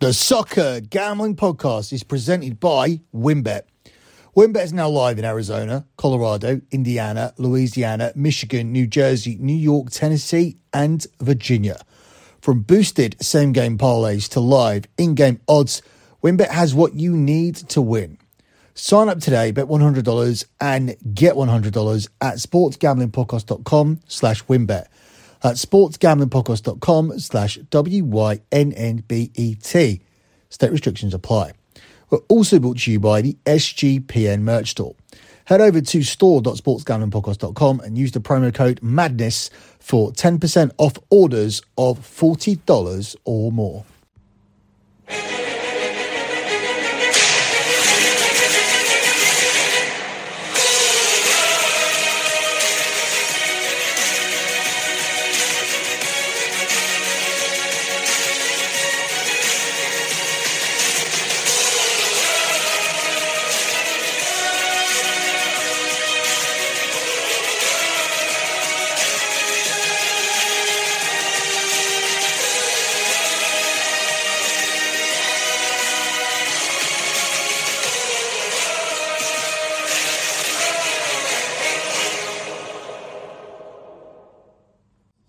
The Soccer Gambling Podcast is presented by Winbet. Winbet is now live in Arizona, Colorado, Indiana, Louisiana, Michigan, New Jersey, New York, Tennessee, and Virginia. From boosted same-game parlays to live in-game odds, Winbet has what you need to win. Sign up today, bet $100 and get $100 at sportsgamblingpodcast.com/winbet. That's sportsgamblingpodcast.com/WYNNBET. State restrictions apply. We're also brought to you by the SGPN merch store. Head over to store.sportsgamblingpodcast.com and use the promo code MADNESS for 10% off orders of $40 or more.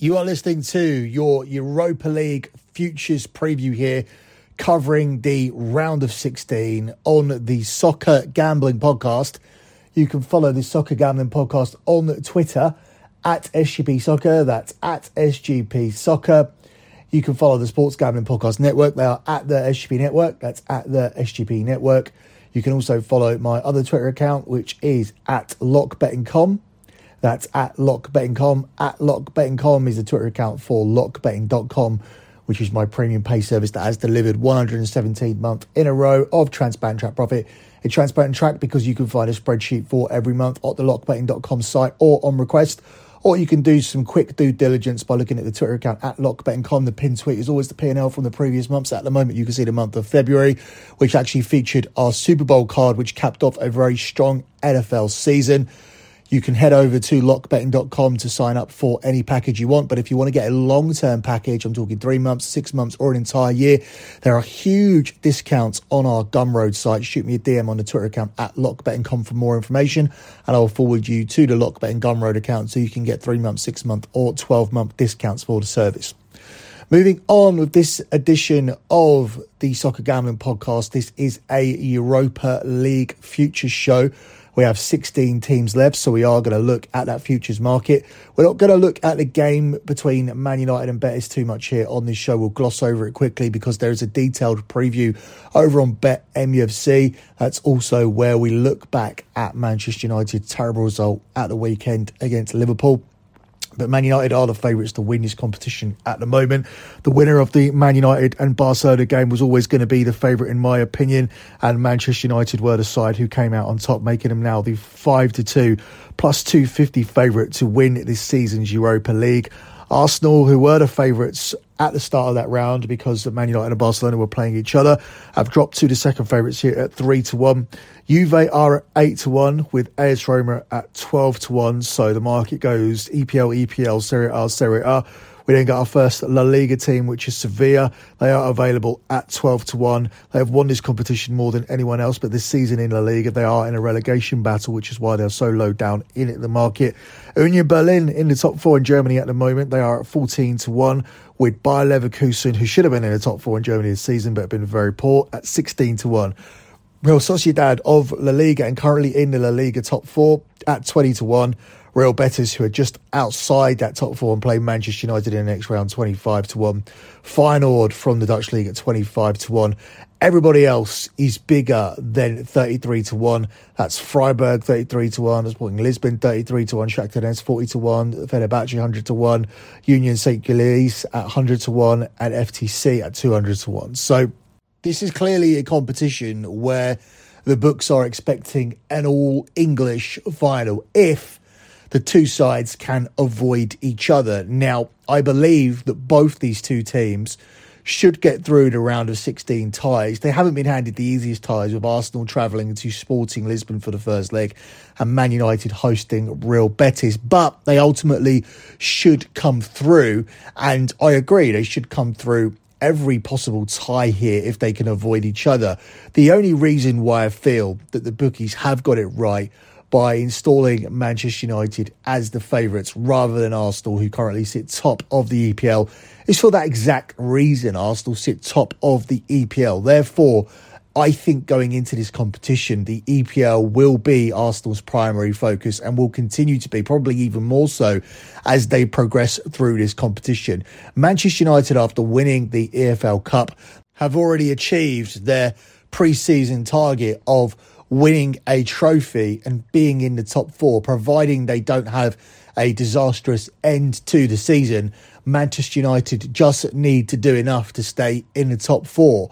You are listening to your Europa League Futures preview here, covering the round of 16 on the Soccer Gambling Podcast. You can follow the Soccer Gambling Podcast on Twitter at SGP Soccer. That's at SGP Soccer. You can follow the Sports Gambling Podcast Network. They are at the SGP Network. That's at the SGP Network. You can also follow my other Twitter account, which is at LockBetting.com. That's at LockBetting.com. At LockBetting.com is the Twitter account for LockBetting.com, which is my premium pay service that has delivered 117 months in a row of transparent track profit. A transparent track because you can find a spreadsheet for every month at the LockBetting.com site or on request. Or you can do some quick due diligence by looking at the Twitter account at LockBetting.com. The pin tweet is always the P&L from the previous months. At the moment, you can see the month of February, which actually featured our Super Bowl card, which capped off a very strong NFL season. You can head over to lockbetting.com to sign up for any package you want. But if you want to get a long-term package, I'm talking 3 months, 6 months, or an entire year, there are huge discounts on our Gumroad site. Shoot me a DM on the Twitter account at lockbetting.com for more information, and I'll forward you to the LockBetting Gumroad account so you can get 3 month, 6 month, or 12-month discounts for the service. Moving on with this edition of the Soccer Gambling Podcast, this is a Europa League futures show. We have 16 teams left, so we are going to look at that futures market. We're not going to look at the game between Man United and Betis too much here on this show. We'll gloss over it quickly because there is a detailed preview over on BetMUFC. That's also where we look back at Manchester United's terrible result at the weekend against Liverpool. But Man United are the favourites to win this competition at the moment. The winner of the Man United and Barcelona game was always going to be the favourite, in my opinion. And Manchester United were the side who came out on top, making them now the 5-2 plus 250 favourite to win this season's Europa League. Arsenal, who were the favourites at the start of that round because Man United and Barcelona were playing each other, have dropped to the second favourites here at 3-1. Juve are at 8-1 with AS Roma at 12-1. So the market goes EPL, EPL, Serie A, Serie A. We then got our first La Liga team, which is Sevilla. They are available at 12-1. They have won this competition more than anyone else, but this season in La Liga, they are in a relegation battle, which is why they're so low down in the market. Union Berlin in the top four in Germany at the moment. They are at 14-1 with Bayer Leverkusen, who should have been in the top four in Germany this season, but have been very poor, at 16-1. Real Sociedad of La Liga and currently in the La Liga top four at 20-1. Real Betis, who are just outside that top four and play Manchester United in the next round, 25-1. Feyenoord from the Dutch league at 25-1. Everybody else is bigger than 33-1. That's Freiburg 33-1. That's Sporting Lisbon 33-1. Shakhtar Donetsk 40-1. Fenerbahce 100-1. Union Saint-Gilloise at 100-1 and FTC at 200-1. So this is clearly a competition where the books are expecting an all-English final if the two sides can avoid each other. Now, I believe that both these two teams should get through the round of 16 ties. They haven't been handed the easiest ties, with Arsenal travelling to Sporting Lisbon for the first leg and Man United hosting Real Betis. But they ultimately should come through, and I agree, they should come through every possible tie here if they can avoid each other. The only reason why I feel that the bookies have got it right by installing Manchester United as the favourites rather than Arsenal, who currently sit top of the EPL, is for that exact reason. Arsenal sit top of the EPL. Therefore, I think going into this competition, the EPL will be Arsenal's primary focus and will continue to be, probably even more so as they progress through this competition. Manchester United, after winning the EFL Cup, have already achieved their pre-season target of winning a trophy and being in the top four, providing they don't have a disastrous end to the season. Manchester United just need to do enough to stay in the top four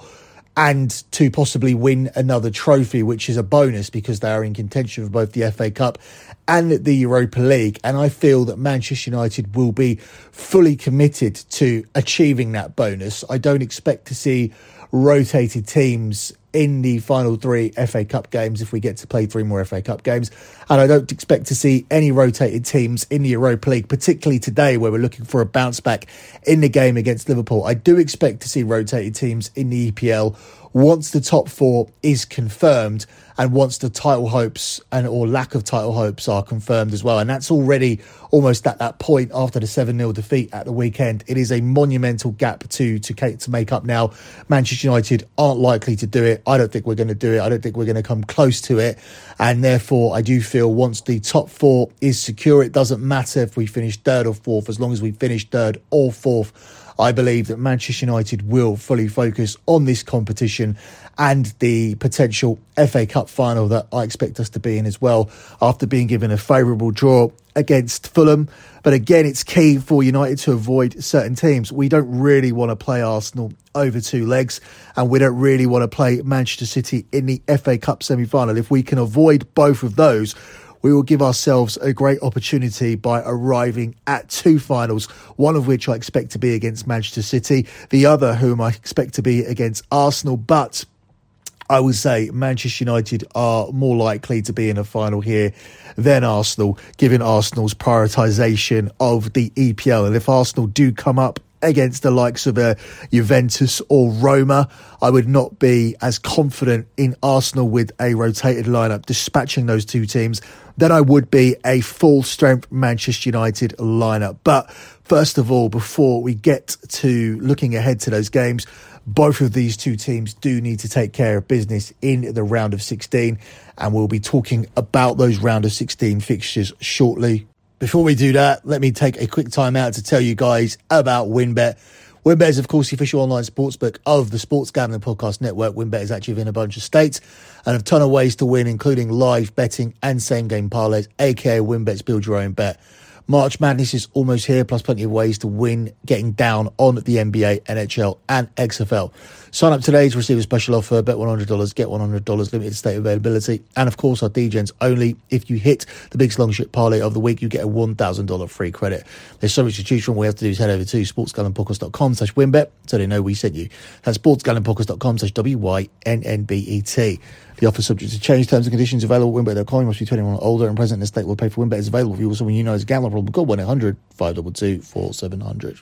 and to possibly win another trophy, which is a bonus because they are in contention for both the FA Cup and the Europa League. And I feel that Manchester United will be fully committed to achieving that bonus. I don't expect to see rotated teams in the final three FA Cup games if we get to play three more FA Cup games. And I don't expect to see any rotated teams in the Europa League, particularly today where we're looking for a bounce back in the game against Liverpool. I do expect to see rotated teams in the EPL once the top four is confirmed and once the title hopes and or lack of title hopes are confirmed as well. And that's already almost at that point after the 7-0 defeat at the weekend. It is a monumental gap to make up now. Manchester United aren't likely to do it. I don't think we're going to do it. I don't think we're going to come close to it. And therefore, I do feel once the top four is secure, it doesn't matter if we finish third or fourth. As long as we finish third or fourth, I believe that Manchester United will fully focus on this competition and the potential FA Cup final that I expect us to be in as well, after being given a favourable draw against Fulham. But again, it's key for United to avoid certain teams. We don't really want to play Arsenal over two legs, and we don't really want to play Manchester City in the FA Cup semi-final. If we can avoid both of those, we will give ourselves a great opportunity by arriving at two finals, one of which I expect to be against Manchester City, the other whom I expect to be against Arsenal. But I would say Manchester United are more likely to be in a final here than Arsenal, given Arsenal's prioritisation of the EPL. And if Arsenal do come up against the likes of Juventus or Roma, I would not be as confident in Arsenal with a rotated lineup dispatching those two teams than I would be a full-strength Manchester United lineup. But first of all, before we get to looking ahead to those games, both of these two teams do need to take care of business in the round of 16, and we'll be talking about those round of 16 fixtures shortly. Before we do that, let me take a quick time out to tell you guys about Winbet. Winbet is, of course, the official online sportsbook of the Sports Gambling Podcast Network. Winbet is active in a bunch of states and a ton of ways to win, including live betting and same-game parlays, aka Winbet's Build Your Own Bet. March Madness is almost here, plus plenty of ways to win getting down on the NBA, NHL, and XFL. Sign up today to receive a special offer. Bet $100, get $100, limited state availability. And of course, our DGens only. If you hit the biggest long shot parlay of the week, you get a $1,000 free credit. There's so much to choose from. All we have to do is head over to sportsgallonpodcast.com/winbet so they know we sent you. That's sportsgallonpodcast.com/WYNNBET. The offer subject to change. Terms and conditions available at winbet.com. You must be 21 or older and present in the state will pay for Winbet. It's available if you or someone you know is a gambler problem. Call 1-800-522-4700.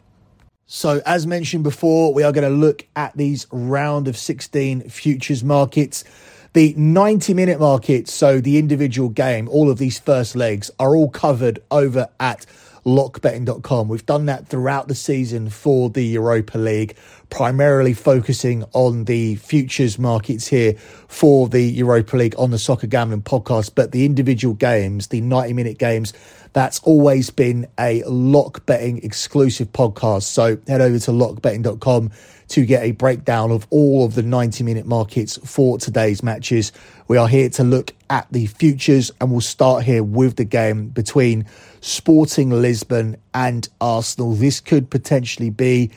So as mentioned before, we are going to look at these round of 16 futures markets. The 90-minute markets, so the individual game, all of these first legs are all covered over at LockBetting.com. We've done that throughout the season for the Europa League, primarily focusing on the futures markets here for the Europa League on the Soccer Gambling Podcast. But the individual games, the 90-minute games, that's always been a Lock Betting exclusive podcast. So head over to lockbetting.com to get a breakdown of all of the 90-minute markets for today's matches. We are here to look at the futures, and we'll start here with the game between Sporting Lisbon and Arsenal. This could potentially be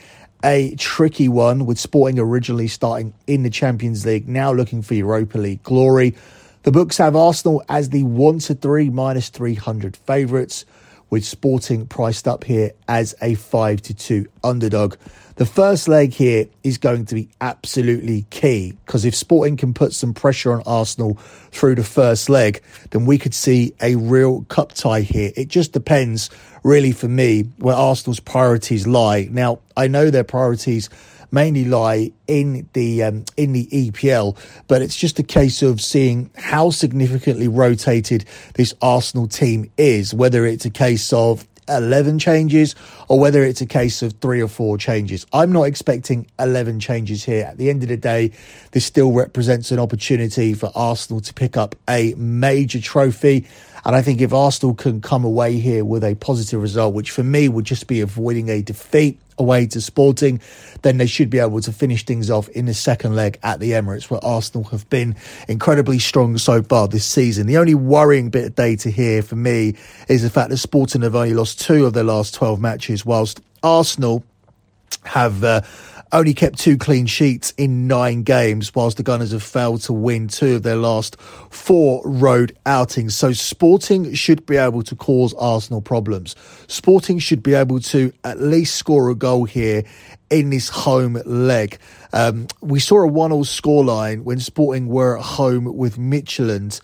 a tricky one, with Sporting originally starting in the Champions League, now looking for Europa League glory. The books have Arsenal as the 1-3 minus 300 favourites, with Sporting priced up here as a 5-2 underdog. The first leg here is going to be absolutely key, because if Sporting can put some pressure on Arsenal through the first leg, then we could see a real cup tie here. It just depends, really, for me, where Arsenal's priorities lie. Now, I know their priorities mainly lie in the EPL, but it's just a case of seeing how significantly rotated this Arsenal team is, whether it's a case of 11 changes or whether it's a case of 3 or 4 changes. I'm not expecting 11 changes here. At the end of the day, this still represents an opportunity for Arsenal to pick up a major trophy. And I think if Arsenal can come away here with a positive result, which for me would just be avoiding a defeat away to Sporting, then they should be able to finish things off in the second leg at the Emirates, where Arsenal have been incredibly strong so far this season. The only worrying bit of data here for me is the fact that Sporting have only lost 2 of their last 12 matches, whilst Arsenal have only kept 2 clean sheets in 9 games, whilst the Gunners have failed to win 2 of their last 4 road outings. So Sporting should be able to cause Arsenal problems. Sporting should be able to at least score a goal here in this home leg. We saw a 1-1 scoreline when Sporting were at home with Midtjylland.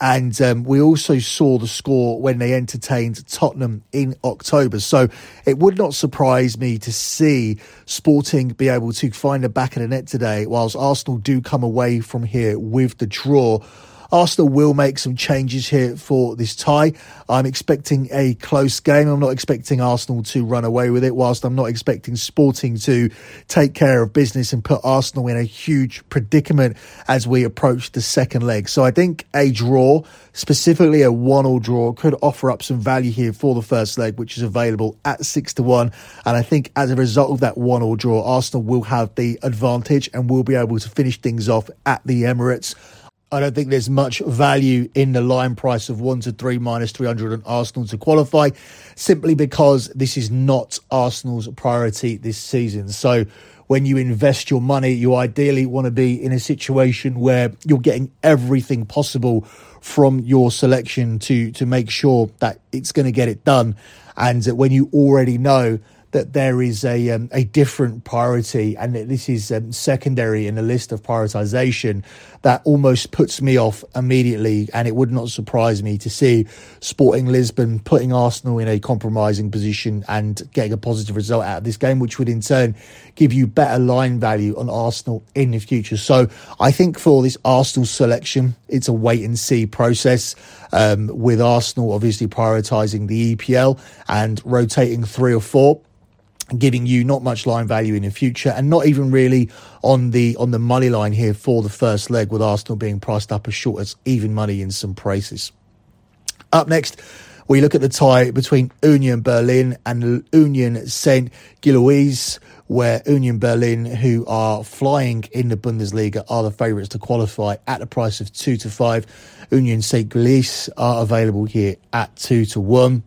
And we also saw the score when they entertained Tottenham in October. So it would not surprise me to see Sporting be able to find the back of the net today, whilst Arsenal do come away from here with the draw. Arsenal will make some changes here for this tie. I'm expecting a close game. I'm not expecting Arsenal to run away with it, whilst I'm not expecting Sporting to take care of business and put Arsenal in a huge predicament as we approach the second leg. So I think a draw, specifically a 1-1 draw, could offer up some value here for the first leg, which is available at 6-1. And I think as a result of that 1-1 draw, Arsenal will have the advantage and will be able to finish things off at the Emirates. I don't think there's much value in the line price of 1-3 minus 300 on Arsenal to qualify, simply because this is not Arsenal's priority this season. So when you invest your money, you ideally want to be in a situation where you're getting everything possible from your selection to make sure that it's going to get it done. And when you already know that there is a different priority and that this is secondary in the list of prioritisation, that almost puts me off immediately, and it would not surprise me to see Sporting Lisbon putting Arsenal in a compromising position and getting a positive result out of this game, which would in turn give you better line value on Arsenal in the future. So I think for this Arsenal selection, it's a wait and see process, with Arsenal obviously prioritising the EPL and rotating 3 or 4, giving you not much line value in the future, and not even really on the money line here for the first leg, with Arsenal being priced up as short as even money in some prices. Up next, we look at the tie between Union Berlin and Union Saint-Gilloise, where Union Berlin, who are flying in the Bundesliga, are the favourites to qualify at the price of 2-5. Union Saint-Gilloise are available here at 2-1.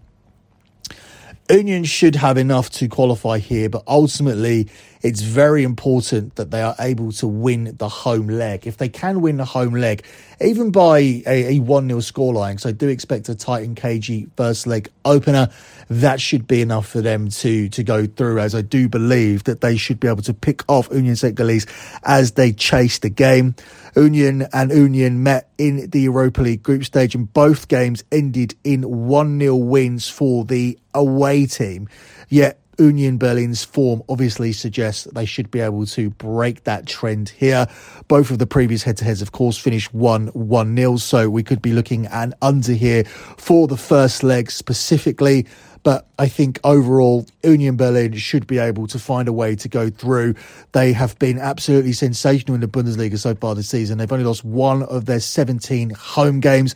Union should have enough to qualify here, but ultimately it's very important that they are able to win the home leg. If they can win the home leg, even by a 1-0 scoreline, so I do expect a tight and cagey first leg opener, that should be enough for them to go through, as I do believe that they should be able to pick off Union Saint-Gilloise as they chase the game. Union and Union met in the Europa League group stage, and both games ended in 1-0 wins for the away team. Yet Union Berlin's form obviously suggests that they should be able to break that trend here. Both of the previous head-to-heads, of course, finished 1-0, so we could be looking at an under here for the first leg specifically. But I think overall, Union Berlin should be able to find a way to go through. They have been absolutely sensational in the Bundesliga so far this season. They've only lost 1 of their 17 home games.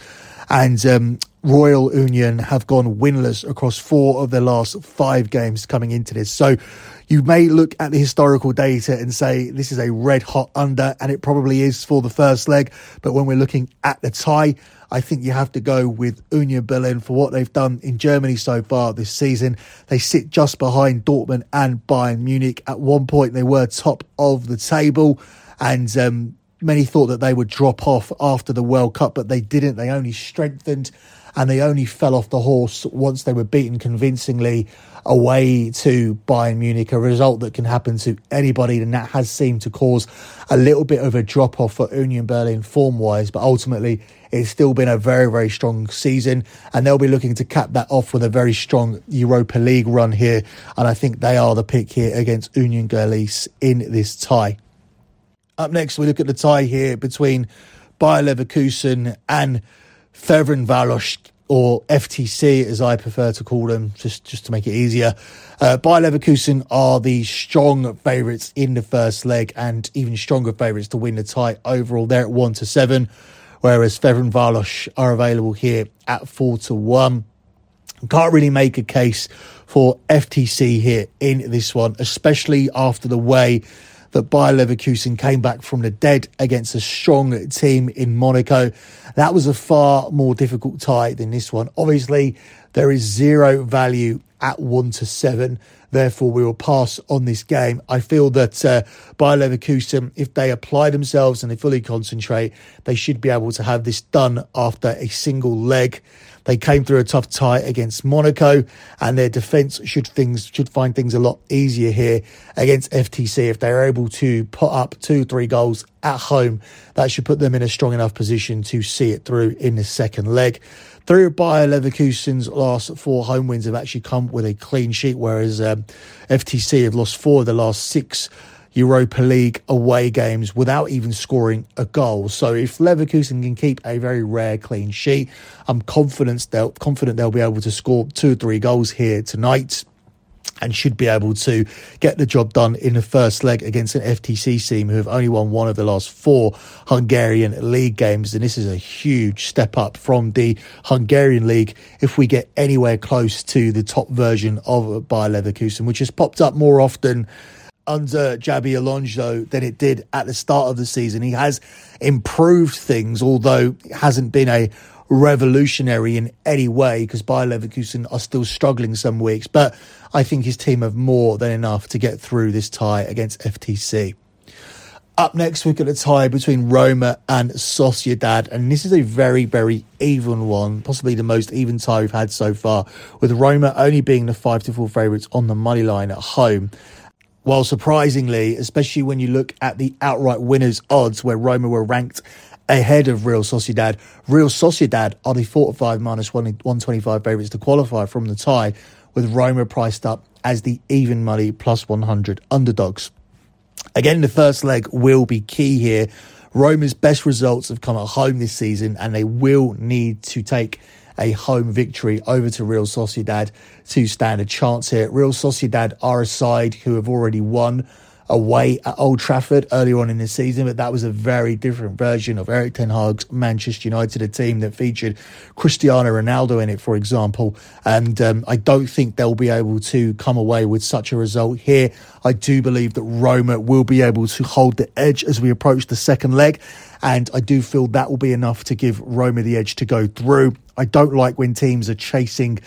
And Royal Union have gone winless across 4 of their last 5 games coming into this. So you may look at the historical data and say this is a red hot under, and it probably is for the first leg. But when we're looking at the tie, I think you have to go with Union Berlin for what they've done in Germany so far this season. They sit just behind Dortmund and Bayern Munich. At one point, they were top of the table, and many thought that they would drop off after the World Cup, but they didn't. They only strengthened and they only fell off the horse once they were beaten convincingly away to Bayern Munich, a result that can happen to anybody, and that has seemed to cause a little bit of a drop-off for Union Berlin form-wise, but ultimately it's still been a very, very strong season, and they'll be looking to cap that off with a very strong Europa League run here, and I think they are the pick here against Union Berlin in this tie. Up next, we look at the tie here between Bayer Leverkusen and Ferencváros, or FTC as I prefer to call them, just to make it easier. Bayer Leverkusen are the strong favourites in the first leg and even stronger favourites to win the tie overall. They're at 1-7, whereas Ferencváros are available here at 4-1. Can't really make a case for FTC here in this one, especially after the way that Bayer Leverkusen came back from the dead against a strong team in Monaco. That was a far more difficult tie than this one. Obviously, there is zero value at 1-7. Therefore, we will pass on this game. I feel that Bayer Leverkusen, if they apply themselves and they fully concentrate, they should be able to have this done after a single leg. They came through a tough tie against Monaco, and their defence should find things a lot easier here against FTC. If they're able to put up 2-3 goals at home, that should put them in a strong enough position to see it through in the second leg. Three of Bayer Leverkusen's last 4 home wins have actually come with a clean sheet, whereas FTC have lost 4 of the last 6 Europa League away games without even scoring a goal. So if Leverkusen can keep a very rare clean sheet, I'm confident they'll be able to score 2 or 3 goals here tonight and should be able to get the job done in the first leg against an FTC team who have only won 1 of the last 4 Hungarian league games. And this is a huge step up from the Hungarian league if we get anywhere close to the top version of Bayer Leverkusen, which has popped up more often under Javi Alonso than it did at the start of the season. He has improved things, although it hasn't been a revolutionary in any way because Bayer Leverkusen are still struggling some weeks. But I think his team have more than enough to get through this tie against FTC. Up next, we've got a tie between Roma and Sociedad. And this is a very, very even one, possibly the most even tie we've had so far, with Roma only being the 5-4 favourites on the money line at home. Well, surprisingly, especially when you look at the outright winners' odds where Roma were ranked ahead of Real Sociedad. Real Sociedad are the 4-5 minus 125 favourites to qualify from the tie, with Roma priced up as the even money plus 100 underdogs. Again, the first leg will be key here. Roma's best results have come at home this season and they will need to take a home victory over to Real Sociedad to stand a chance here. Real Sociedad are a side who have already won away at Old Trafford earlier on in the season, but that was a very different version of Erik ten Hag's Manchester United, a team that featured Cristiano Ronaldo in it, for example. And I don't think they'll be able to come away with such a result here. I do believe that Roma will be able to hold the edge as we approach the second leg, and I do feel that will be enough to give Roma the edge to go through. I don't like when teams are chasing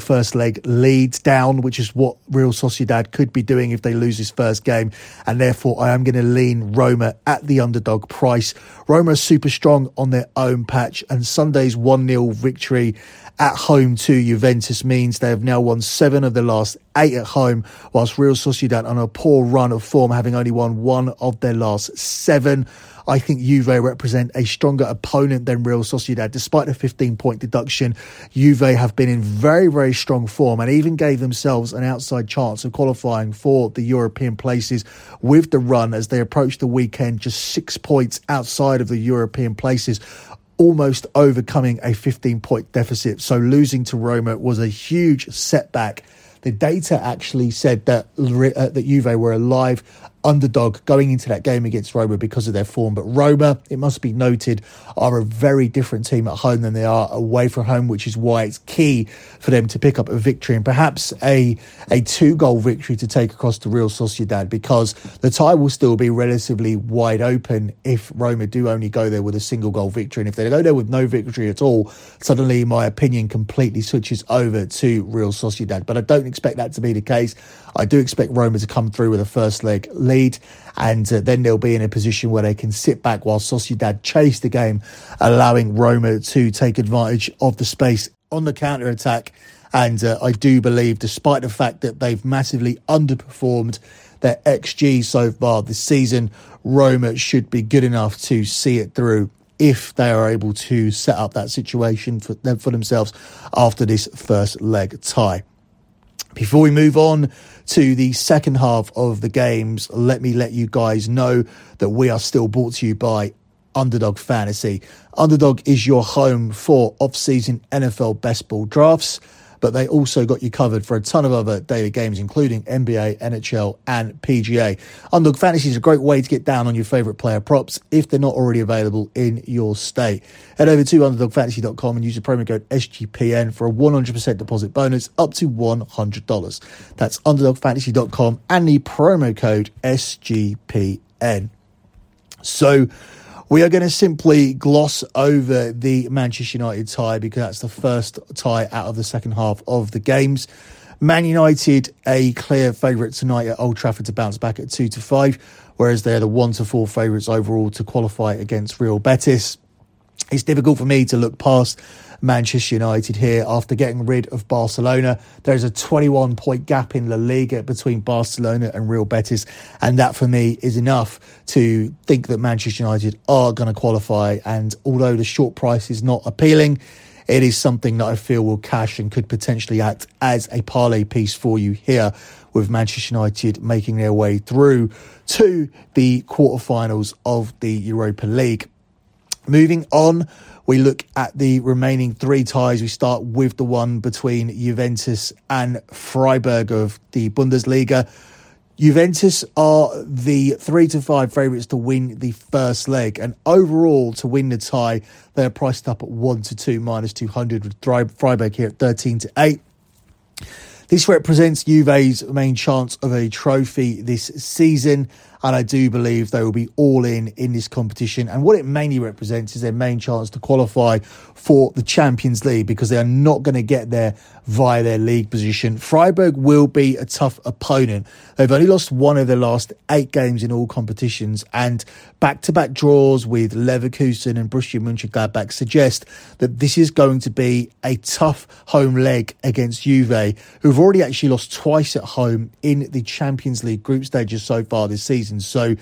first leg leads down, which is what Real Sociedad could be doing if they lose this first game. And therefore, I am going to lean Roma at the underdog price. Roma are super strong on their own patch, and Sunday's 1-0 victory at home to Juventus means they have now won 7 of the last 8 at home, whilst Real Sociedad on a poor run of form, having only won 1 of their last 7. I think Juve represent a stronger opponent than Real Sociedad. Despite the 15-point deduction, Juve have been in very, very strong form and even gave themselves an outside chance of qualifying for the European places with the run as they approached the weekend just 6 points outside of the European places, almost overcoming a 15-point deficit. So losing to Roma was a huge setback. The data actually said that Juve were a live underdog going into that game against Roma because of their form. But Roma, it must be noted, are a very different team at home than they are away from home, which is why it's key for them to pick up a victory and perhaps a 2-goal victory to take across to Real Sociedad, because the tie will still be relatively wide open if Roma do only go there with a single-goal victory. And if they go there with no victory at all, suddenly my opinion completely switches over to Real Sociedad. But I don't expect that to be the case. I do expect Roma to come through with a first leg lead, and then they'll be in a position where they can sit back while Sociedad chase the game, allowing Roma to take advantage of the space on the counter-attack. And I do believe, despite the fact that they've massively underperformed their XG so far this season, Roma should be good enough to see it through if they are able to set up that situation for themselves after this first leg tie. Before we move on to the second half of the games, let me let you guys know that we are still brought to you by Underdog Fantasy. Underdog is your home for off-season NFL best ball drafts, but they also got you covered for a ton of other daily games, including NBA, NHL, and PGA. Underdog Fantasy is a great way to get down on your favourite player props if they're not already available in your state. Head over to UnderdogFantasy.com and use the promo code SGPN for a 100% deposit bonus up to $100. That's UnderdogFantasy.com and the promo code SGPN. So, we are going to simply gloss over the Manchester United tie because that's the first tie out of the second half of the games. Man United, a clear favourite tonight at Old Trafford to bounce back at 2-5, whereas they're the 1-4 favourites overall to qualify against Real Betis. It's difficult for me to look past Manchester United here after getting rid of Barcelona. There's a 21-point gap in La Liga between Barcelona and Real Betis, and that for me is enough to think that Manchester United are going to qualify. And although the short price is not appealing, it is something that I feel will cash and could potentially act as a parlay piece for you here, with Manchester United making their way through to the quarterfinals of the Europa League. Moving on, we look at the remaining three ties. We start with the one between Juventus and Freiburg of the Bundesliga. Juventus are the 3-5 favourites to win the first leg. And overall, to win the tie, they're priced up at 1-2, minus 200, with Freiburg here at 13-8. This represents Juve's main chance of a trophy this season, and I do believe they will be all in this competition. And what it mainly represents is their main chance to qualify for the Champions League, because they are not going to get there via their league position. Freiburg will be a tough opponent. They've only lost one of their last 8 games in all competitions, and back-to-back draws with Leverkusen and Borussia Mönchengladbach suggest that this is going to be a tough home leg against Juve, who've already actually lost twice at home in the Champions League group stages so far this season. So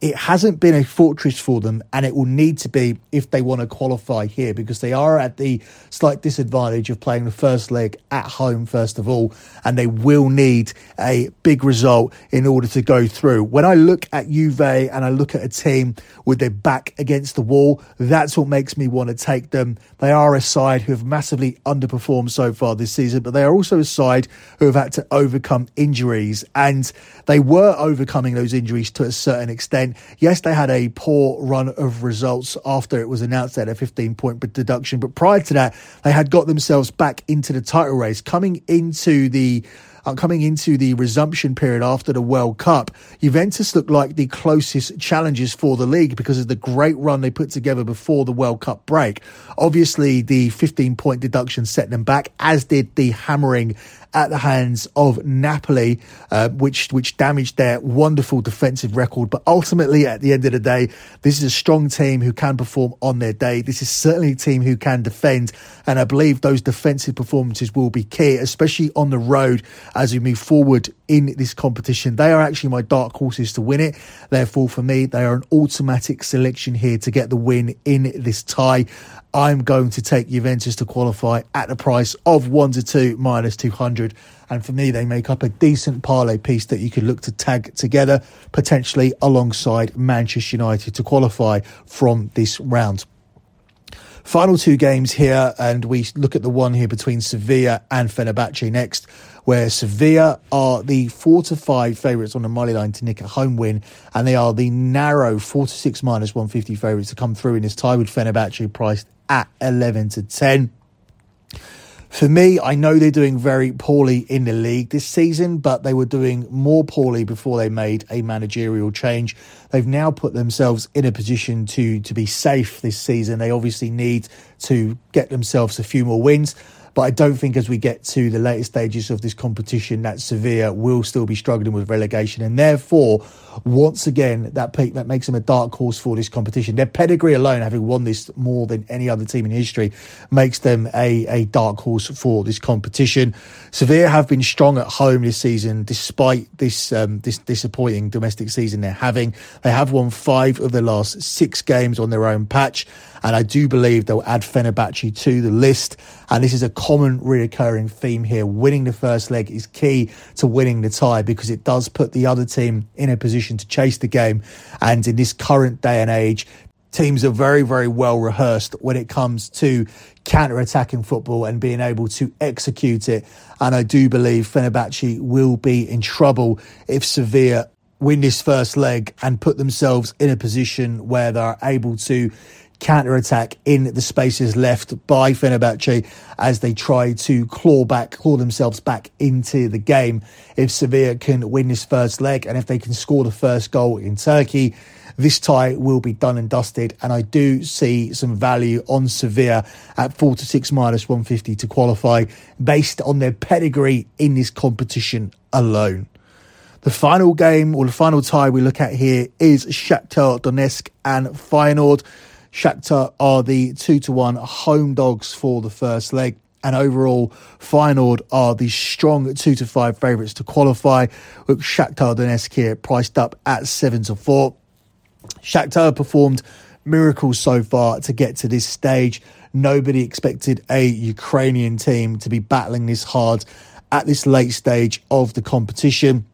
it hasn't been a fortress for them, and it will need to be if they want to qualify here, because they are at the slight disadvantage of playing the first leg at home first of all, and they will need a big result in order to go through. When I look at Juve and I look at a team with their back against the wall, that's what makes me want to take them. They are a side who have massively underperformed so far this season, but they are also a side who have had to overcome injuries, and they were overcoming those injuries to a certain extent. Yes, they had a poor run of results after it was announced that a 15-point deduction, but prior to that, they had got themselves back into the title race. Coming into the resumption period after the World Cup, Juventus looked like the closest challengers for the league because of the great run they put together before the World Cup break. Obviously, the 15-point deduction set them back, as did the hammering at the hands of Napoli, which damaged their wonderful defensive record. But ultimately, at the end of the day, this is a strong team who can perform on their day. This is certainly a team who can defend, and I believe those defensive performances will be key, especially on the road as we move forward in this competition. They are actually my dark horses to win it. Therefore, for me, they are an automatic selection here to get the win in this tie. I'm going to take Juventus to qualify at the price of 1-2 minus 200. And for me, they make up a decent parlay piece that you could look to tag together, potentially alongside Manchester United to qualify from this round. Final two games here, and we look at the one here between Sevilla and Fenerbahce next, where Sevilla are the 4-5 favourites on the money line to nick a home win, and they are the narrow 4-6 minus 150 favourites to come through in this tie, with Fenerbahce priced at 11-10. For me, I know they're doing very poorly in the league this season, but they were doing more poorly before they made a managerial change. They've now put themselves in a position to be safe this season. They obviously need to get themselves a few more wins, But I don't think as we get to the later stages of this competition that Sevilla will still be struggling with relegation. And therefore, once again, that peak that makes them a dark horse for this competition. Their pedigree alone, having won this more than any other team in history, makes them a dark horse for this competition. Sevilla have been strong at home this season, despite this disappointing domestic season they're having. They have won 5 of their last 6 games on their own patch. And I do believe they'll add Fenerbahce to the list. And this is a common reoccurring theme here. Winning the first leg is key to winning the tie because it does put the other team in a position to chase the game. And in this current day and age, teams are very, very well rehearsed when it comes to counter-attacking football and being able to execute it. And I do believe Fenerbahce will be in trouble if Sevilla win this first leg and put themselves in a position where they're able to counter-attack in the spaces left by Fenerbahce as they try to claw themselves back into the game. If Sevilla can win this first leg and if they can score the first goal in Turkey, this tie will be done and dusted. And I do see some value on Sevilla at 4-6 minus 150 to qualify based on their pedigree in this competition alone. The final game or the final tie we look at here is Shakhtar Donetsk and Feyenoord. Shakhtar are the 2-1 home dogs for the first leg. And overall, Feyenoord are the strong 2-5 favourites to qualify, with Shakhtar Donetsk here priced up at 7-4. Shakhtar performed miracles so far to get to this stage. Nobody expected a Ukrainian team to be battling this hard at this late stage of the competition.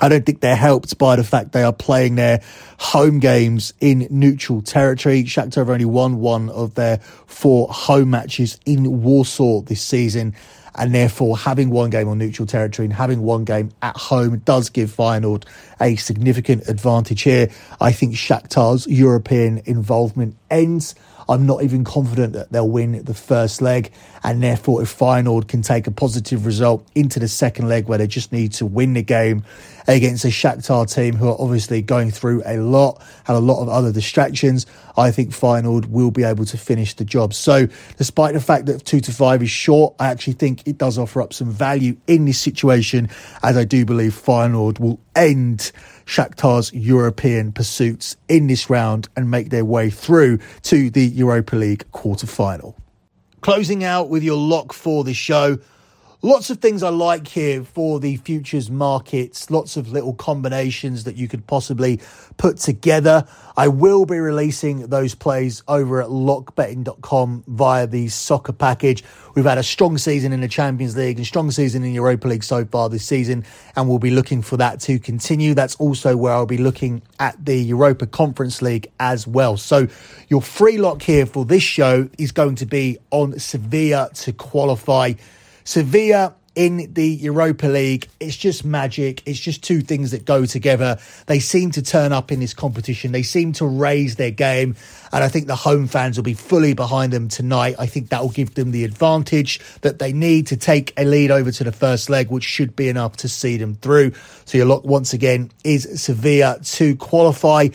I don't think they're helped by the fact they are playing their home games in neutral territory. Shakhtar have only won 1 of their 4 home matches in Warsaw this season. And therefore, having 1 game on neutral territory and having 1 game at home does give Feyenoord a significant advantage here. I think Shakhtar's European involvement ends. I'm not even confident that they'll win the first leg. And therefore, if Feyenoord can take a positive result into the second leg where they just need to win the game against a Shakhtar team who are obviously going through a lot, had a lot of other distractions, I think Feyenoord will be able to finish the job. So despite the fact that 2-5 is short, I actually think it does offer up some value in this situation, as I do believe Feyenoord will end Shakhtar's European pursuits in this round and make their way through to the Europa League quarterfinal. Closing out with your lock for the show. Lots of things I like here for the futures markets. Lots of little combinations that you could possibly put together. I will be releasing those plays over at LockBetting.com via the soccer package. We've had a strong season in the Champions League and strong season in Europa League so far this season, and we'll be looking for that to continue. That's also where I'll be looking at the Europa Conference League as well. So your free lock here for this show is going to be on Sevilla to qualify. Sevilla in the Europa League, it's just magic. It's just 2 things that go together. They seem to turn up in this competition. They seem to raise their game. And I think the home fans will be fully behind them tonight. I think that will give them the advantage that they need to take a lead over to the first leg, which should be enough to see them through. So your lock, once again, is Sevilla to qualify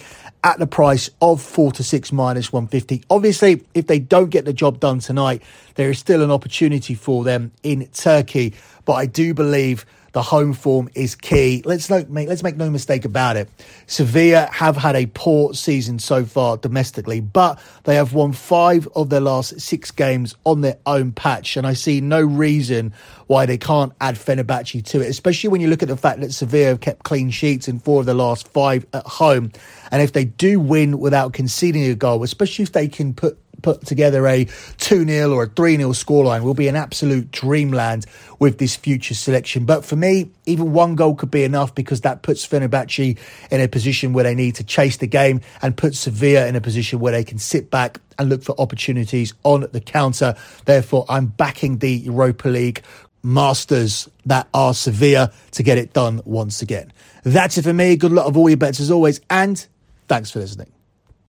at the price of 4-6 minus 150. Obviously, if they don't get the job done tonight, there is still an opportunity for them in Turkey. But I do believe the home form is key. Let's make no mistake about it. Sevilla have had a poor season so far domestically, but they have won 5 of their last 6 games on their own patch. And I see no reason why they can't add Fenerbahce to it, especially when you look at the fact that Sevilla have kept clean sheets in 4 of their last 5 at home. And if they do win without conceding a goal, especially if they can put together a 2-0 or a 3-0 scoreline, will be an absolute dreamland with this future selection. But for me, even 1 goal could be enough because that puts Fenerbahce in a position where they need to chase the game and put Sevilla in a position where they can sit back and look for opportunities on the counter. Therefore, I'm backing the Europa League masters that are Sevilla to get it done once again. That's it for me. Good luck of all your bets as always, and thanks for listening.